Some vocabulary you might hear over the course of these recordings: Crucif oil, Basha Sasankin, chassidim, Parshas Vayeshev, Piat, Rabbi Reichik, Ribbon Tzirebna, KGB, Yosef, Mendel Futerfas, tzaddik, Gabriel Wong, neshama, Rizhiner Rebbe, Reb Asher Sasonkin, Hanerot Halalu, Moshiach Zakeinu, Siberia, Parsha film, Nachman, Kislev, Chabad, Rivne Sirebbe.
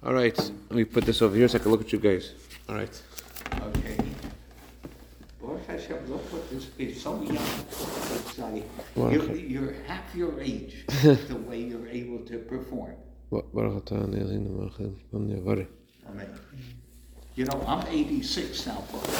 All right, let me put this over here so I can look at you guys. All right. Okay. Baruch Hashem, look what this is. So young. It's like, well, you're half your age, the way you're able to perform. Amen. You know, I'm 86 now, Baruch.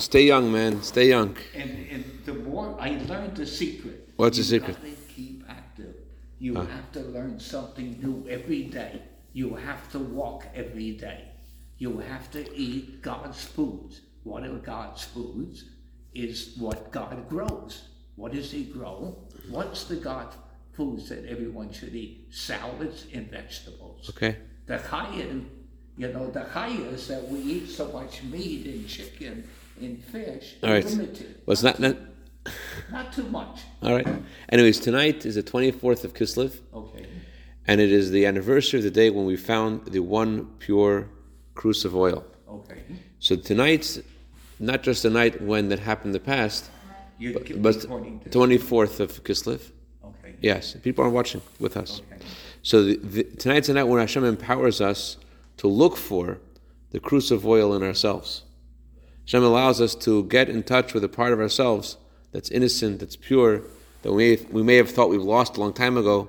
Stay young, man. Stay young. And the more I learned the secret. What's the secret? You got to keep active. You have to learn something new every day. You have to walk every day. You have to eat God's foods. What are God's foods? Is what God grows. What does He grow? What's the God foods that everyone should eat? Salads and vegetables. Okay. The chayim, you know, the chayas that we eat so much meat and chicken and fish. All right. Limited. Well, it's not too much. All right. Anyways, tonight is the 24th of Kislev. Okay. And it is the anniversary of the day when we found the one pure Crucif oil. Okay. So tonight's not just the night when that happened in the past, but the 24th of Kislev. Okay. Yes, people are watching with us. Okay. So tonight's the night when Hashem empowers us to look for the Crucif oil in ourselves. Hashem allows us to get in touch with a part of ourselves that's innocent, that's pure, that we may have thought we've lost a long time ago.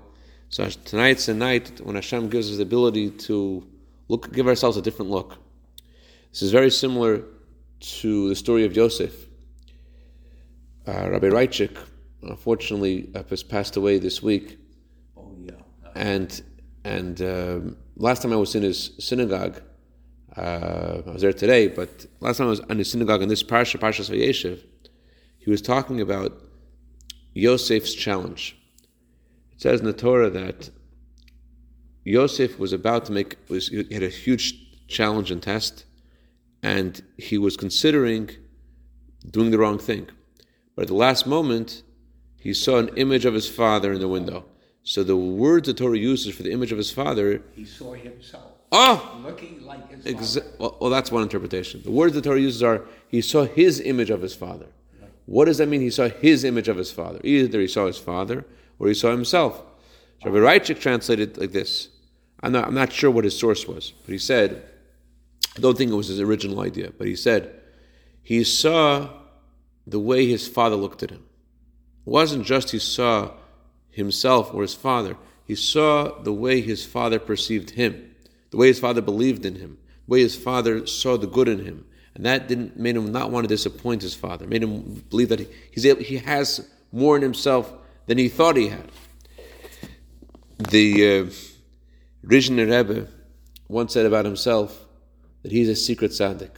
So tonight's the night when Hashem gives us the ability to look, give ourselves a different look. This is very similar to the story of Yosef. Rabbi Reichik, unfortunately, has passed away this week. Oh yeah. And last time I was in his synagogue, I was there today. But last time I was in his synagogue in this parsha, Parshas Vayeshev, he was talking about Yosef's challenge. It says in the Torah that Yosef was about to he had a huge challenge and test, and he was considering doing the wrong thing. But at the last moment, he saw an image of his father in the window. So the word the Torah uses for the image of his father... He saw himself. Oh! Looking like his father. Well, that's one interpretation. The words the Torah uses are, he saw his image of his father. Right. What does that mean, he saw his image of his father? Either he saw his father... or he saw himself. So Rabbi Reichik translated like this. I'm not sure what his source was, but he said, I don't think it was his original idea, but he said, he saw the way his father looked at him. It wasn't just he saw himself or his father. He saw the way his father perceived him, the way his father believed in him, the way his father saw the good in him. And that made him not want to disappoint his father, made him believe that he has more in himself than he thought he had. The Rizhiner Rebbe once said about himself that he's a secret tzaddik.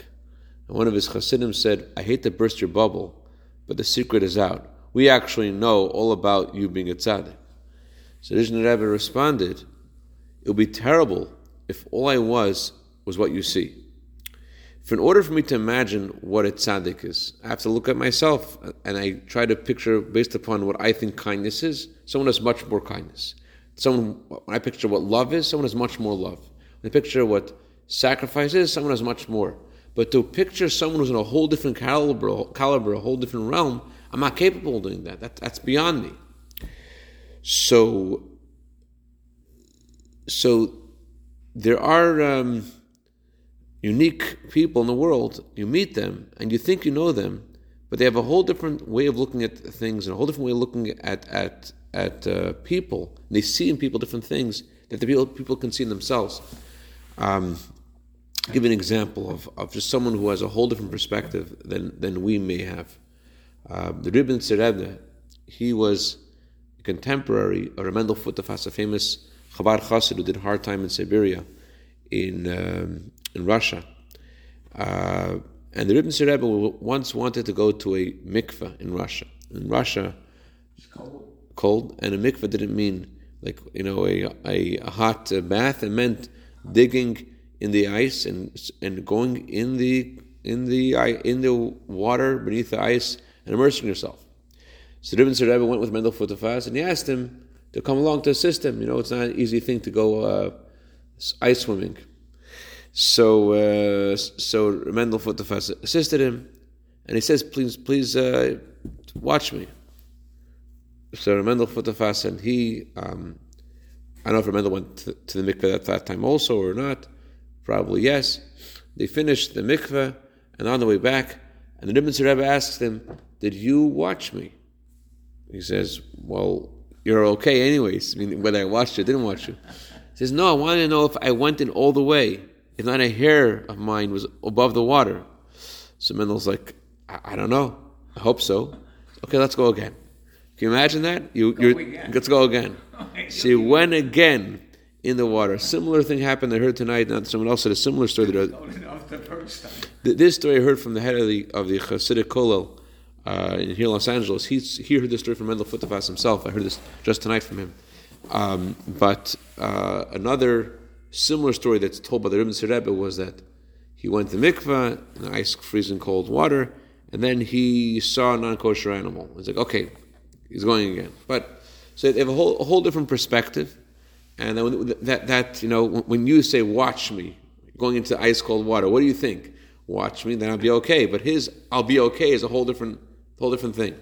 And one of his chassidim said, I hate to burst your bubble, but the secret is out. We actually know all about you being a tzaddik. So Rizhiner Rebbe responded, it would be terrible if all I was what you see. For in order for me to imagine what a tzaddik is, I have to look at myself, and I try to picture, based upon what I think kindness is, someone has much more kindness. When I picture what love is, someone has much more love. When I picture what sacrifice is, someone has much more. But to picture someone who's in a whole different caliber, a whole different realm, I'm not capable of doing that. That's beyond me. So there are... unique people in the world. You meet them and you think you know them, but they have a whole different way of looking at things and a whole different way of looking at people. And they see in people different things that the people can see in themselves. Give an example of just someone who has a whole different perspective than we may have. The Ribbon Tzirebna, he was a contemporary of Mendel Futerfas, a famous Chabad chassid who did hard time in Siberia, in Russia. And the Rivne Sirebbe once wanted to go to a mikveh in Russia. In Russia, it's cold, and a mikveh didn't mean a hot bath. It meant digging in the ice and going in the water beneath the ice and immersing yourself. So the Rivne Sirebbe went with Mendel Futerfas, and he asked him to come along to assist him. You know, it's not an easy thing to go ice swimming. So Mendel Futerfas assisted him, and he says, please watch me. So Mendel Futerfas, and he, I don't know if Mendel went to the mikveh at that time also or not, Probably yes. They finished the mikveh, and on the way back, and the Ribbon Tzirebna asks them, "Did you watch me?" He says, "Well, you're okay anyways. I mean, whether I watched you or didn't watch you." He says, "No, I wanted to know if I went in all the way, if not a hair of mine was above the water." So Mendel's like, I don't know. I hope so. Okay, let's go again. Can you imagine that? Let's go again. She went again in the water. Similar thing happened. I heard tonight. Not someone else said a similar story. This story I heard from the head of the Chasidic Kollel here in Los Angeles. He heard this story from Mendel Futerfas himself. I heard this just tonight from him. But another similar story that's told by the Rivne Sirebbe was that he went to the mikveh in the ice, freezing cold water, and then he saw a non-kosher animal. He's like, okay, he's going again. But so they have a whole different perspective, and that when you say, "Watch me," going into ice cold water, what do you think? Watch me, then I'll be okay. But his "I'll be okay" is a whole different thing.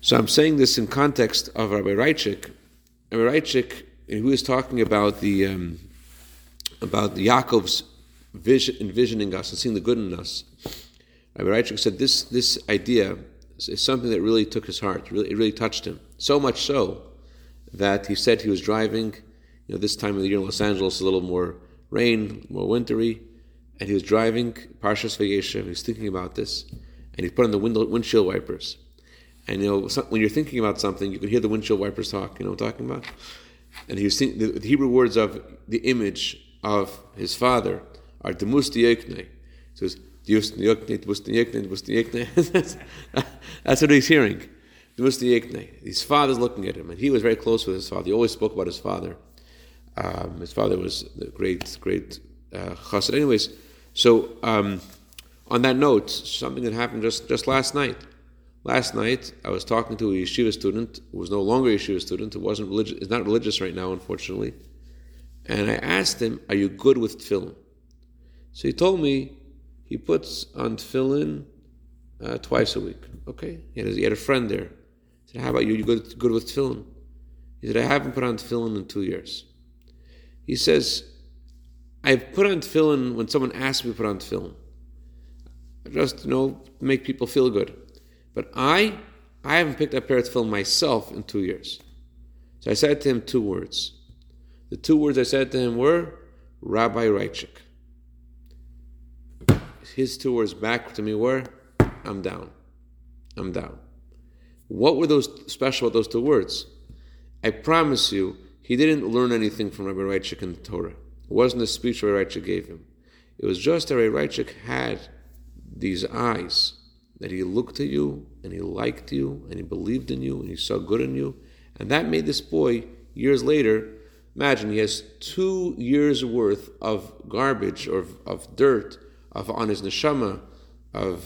So I'm saying this in context of Rabbi Reichik. Rabbi Reichik, who is talking about the Yaakov's vision, envisioning us and seeing the good in us. Rabbi Reichik said this idea is something that really took his heart. Really, it really touched him. So much so that he said he was driving. This time of the year in Los Angeles, a little more rain, more wintry, and he was driving Parshas Vayeshev. He was thinking about this, and he put on the windshield wipers. And when you're thinking about something, you can hear the windshield wipers talk. You know what I'm talking about? And he was thinking the Hebrew words of the image of his father are demustiykne. So it's demustiykne, demustiykne, demustiykne. That's what he's hearing. Demustiykne. His father's looking at him, and he was very close with his father. He always spoke about his father. His father was the great chassid. Anyways, so on that note, something that happened just last night. Last night, I was talking to a yeshiva student who was no longer a yeshiva student, who wasn't religious, is not religious right now, unfortunately. And I asked him, "Are you good with tefillin?" So he told me he puts on tefillin twice a week. Okay, he had a friend there. I said, "How about you? You good with tefillin?" He said, "I haven't put on tefillin in 2 years." He says, "I've put on tefillin when someone asks me to put on tefillin, just make people feel good. But I haven't picked up a pair of tefillin myself in 2 years." So I said to him 2 words. The 2 words I said to him were Rabbi Reichik. His 2 words back to me were, "I'm down. I'm down." What were those special about those 2 words? I promise you, he didn't learn anything from Rabbi Reichik in the Torah. It wasn't a speech Rabbi Reichik gave him. It was just that Rabbi Reichik had these eyes, that he looked at you, and he liked you, and he believed in you, and he saw good in you. And that made this boy, years later, imagine he has 2 years' worth of garbage, or of dirt, on his neshama, of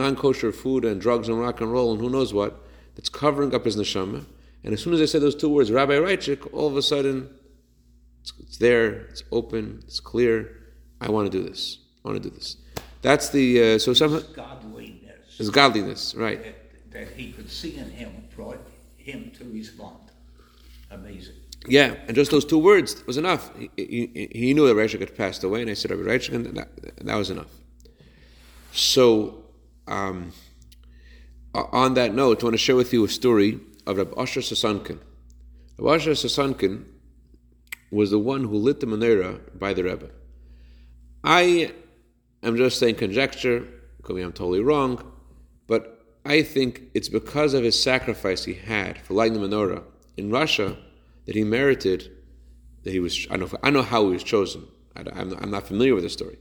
non-kosher food and drugs and rock and roll and who knows what, that's covering up his neshama. And as soon as I said those 2 words, Rabbi Reichik, all of a sudden, it's there, it's open, it's clear. I want to do this. I want to do this. That's the, so somehow... His godliness, right? That he could see in him brought him to respond. Amazing. Yeah, and just those 2 words was enough. He knew that Reichik had passed away, and I said, "Rabbi Reichik," and that was enough. So, on that note, I want to share with you a story of Reb Asher Sasonkin. Reb Asher Sasonkin was the one who lit the menorah by the Rebbe. I am just saying conjecture. Could be I'm totally wrong. But I think it's because of his sacrifice he had for lighting the menorah in Russia that he merited that he was. I know how he was chosen. I'm not familiar with the story,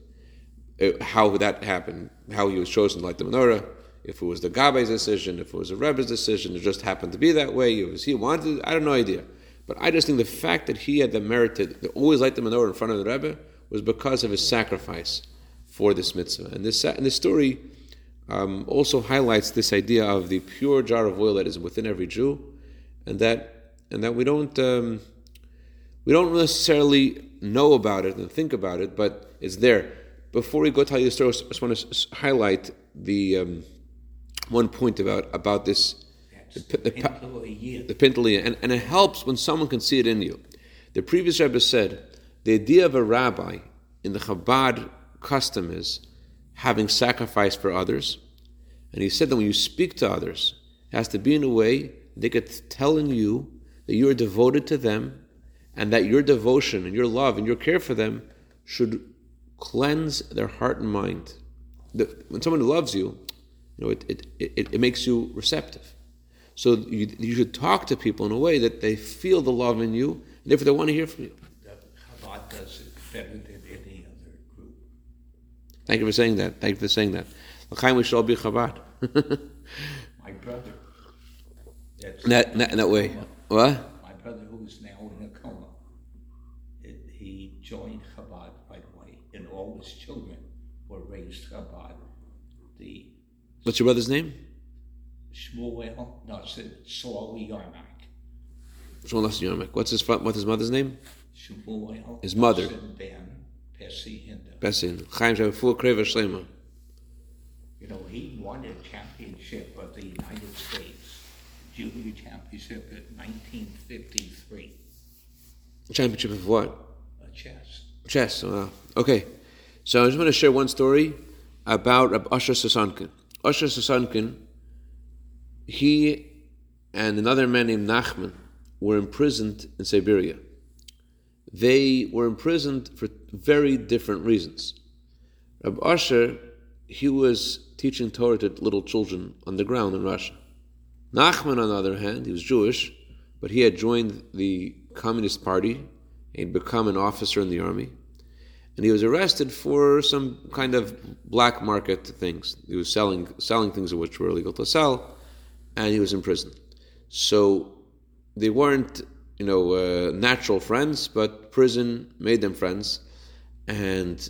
how that happened, how he was chosen to light the menorah. If it was the Gabay's decision, if it was the Rebbe's decision, it just happened to be that way. It was he wanted. I have no idea. But I just think the fact that he had the merit to always light the menorah in front of the Rebbe was because of his sacrifice for this mitzvah. And this story. Also highlights this idea of the pure jar of oil that is within every Jew, and that we don't necessarily know about it and think about it, but it's there. Before we go tell you the story, I just want to highlight the one point about this the pentalia, and it helps when someone can see it in you. The previous Rebbe said the idea of a rabbi in the Chabad custom is having sacrifice for others. And he said that when you speak to others, it has to be in a way they get telling you that you are devoted to them and that your devotion and your love and your care for them should cleanse their heart and mind. When someone loves you, it makes you receptive. So you should talk to people in a way that they feel the love in you, and therefore they want to hear from you. Chabad does it better than any other group. Thank you for saying that. Thank you for saying that. L'chaim, we should all be Chabad. My brother. That way. Coma. What? My brother, who is now in a coma, he joined Chabad right away, and all his children were raised Chabad. What's your brother's name? Shmuel Yarmak. Shmuel Yarmak. What's his mother's name? Shmuel. His mother. Pessin. He won a championship of the United States, junior championship in 1953. A championship of what? Chess. Wow. Okay. So I just want to share one story about Reb Asher Sasonkin. Asher Sasonkin, he and another man named Nachman were imprisoned in Siberia. They were imprisoned for very different reasons. Reb Asher, he was teaching Torah to little children on the ground in Russia. Nachman, on the other hand, he was Jewish, but he had joined the Communist Party and become an officer in the army. And he was arrested for some kind of black market things. He was selling things which were illegal to sell, and he was in prison. So they weren't, natural friends, but prison made them friends. And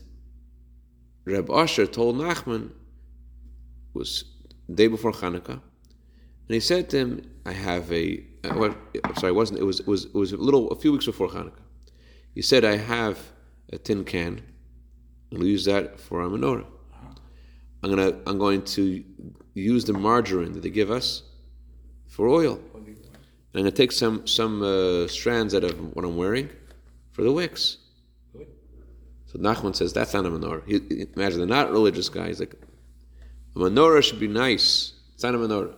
Reb Asher told Nachman, it was the day before Hanukkah, and he said to him, a few weeks before Hanukkah. He said, I have a tin can. I'm going to use that for our menorah. I'm going to use the margarine that they give us for oil. And I'm going to take some strands out of what I'm wearing for the wicks. So Nachman says, that's not a menorah. Imagine, they're not religious guys. Like, a menorah should be nice. It's not a menorah.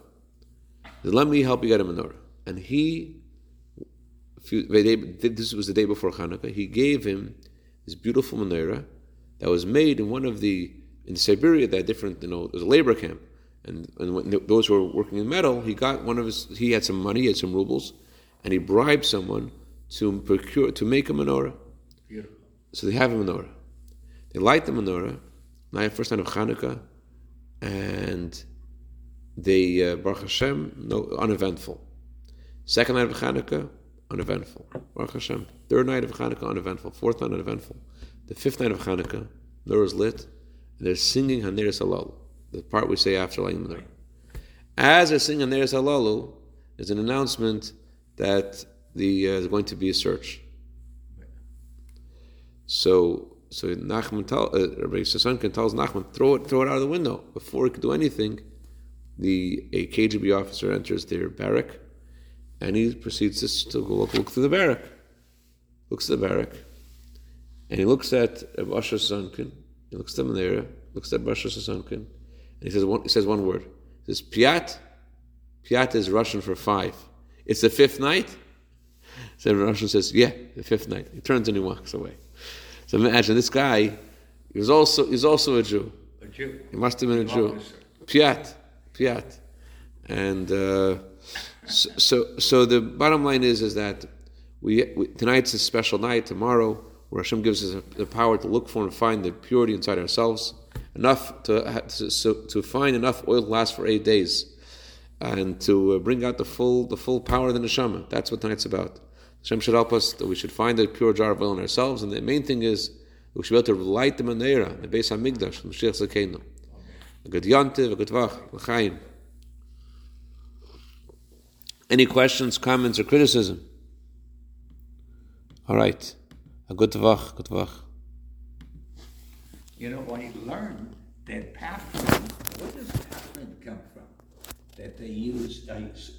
Said, let me help you get a menorah. And this was the day before Hanukkah, he gave him this beautiful menorah that was made in in Siberia, that different, it was a labor camp. And when those who were working in metal, he had some money, he had some rubles, and he bribed someone to make a menorah. Beautiful. So they have a menorah. They light the menorah, night first night of Hanukkah, and they, Baruch Hashem, uneventful. Second night of Hanukkah, uneventful. Baruch Hashem. Third night of Hanukkah, uneventful. Fourth night, uneventful. The fifth night of Hanukkah, menorah is lit, and they're singing Hanerot Halalu, the part we say after lighting the menorah. As they're singing Hanerot Halalu, there's an announcement that there's going to be a search. So Rabbi Sasonkin tells Nachman, throw it out of the window. Before he could do anything, a KGB officer enters their barrack, and he proceeds to go look through the barrack. Looks at the barrack, and he looks at Basha Sasankin. He looks at him there. Looks at Basha Sasankin, and he says one word. He says Piat. Piat is Russian for five. It's the fifth night. So the Russian says, yeah, the fifth night. He turns and he walks away. So imagine this guy. He was also a Jew. A Jew. He must have been a Jew. Piat. And so the bottom line is that we tonight's a special night. Tomorrow, where Hashem gives us the power to look for and find the purity inside ourselves, enough to find enough oil to last for 8 days, and to bring out the full power of the neshama. That's what tonight's about. Hashem should help us that we should find the pure jar of oil in ourselves, and the main thing is we should be able to light the menorah, the base of migdash, the Moshiach Zakeinu. A good yontiv, a good vach, l'chaim. Any questions, comments, or criticism? All right. A good vach, good vach. I learned that Parsha film, where does Parsha film come from? That they used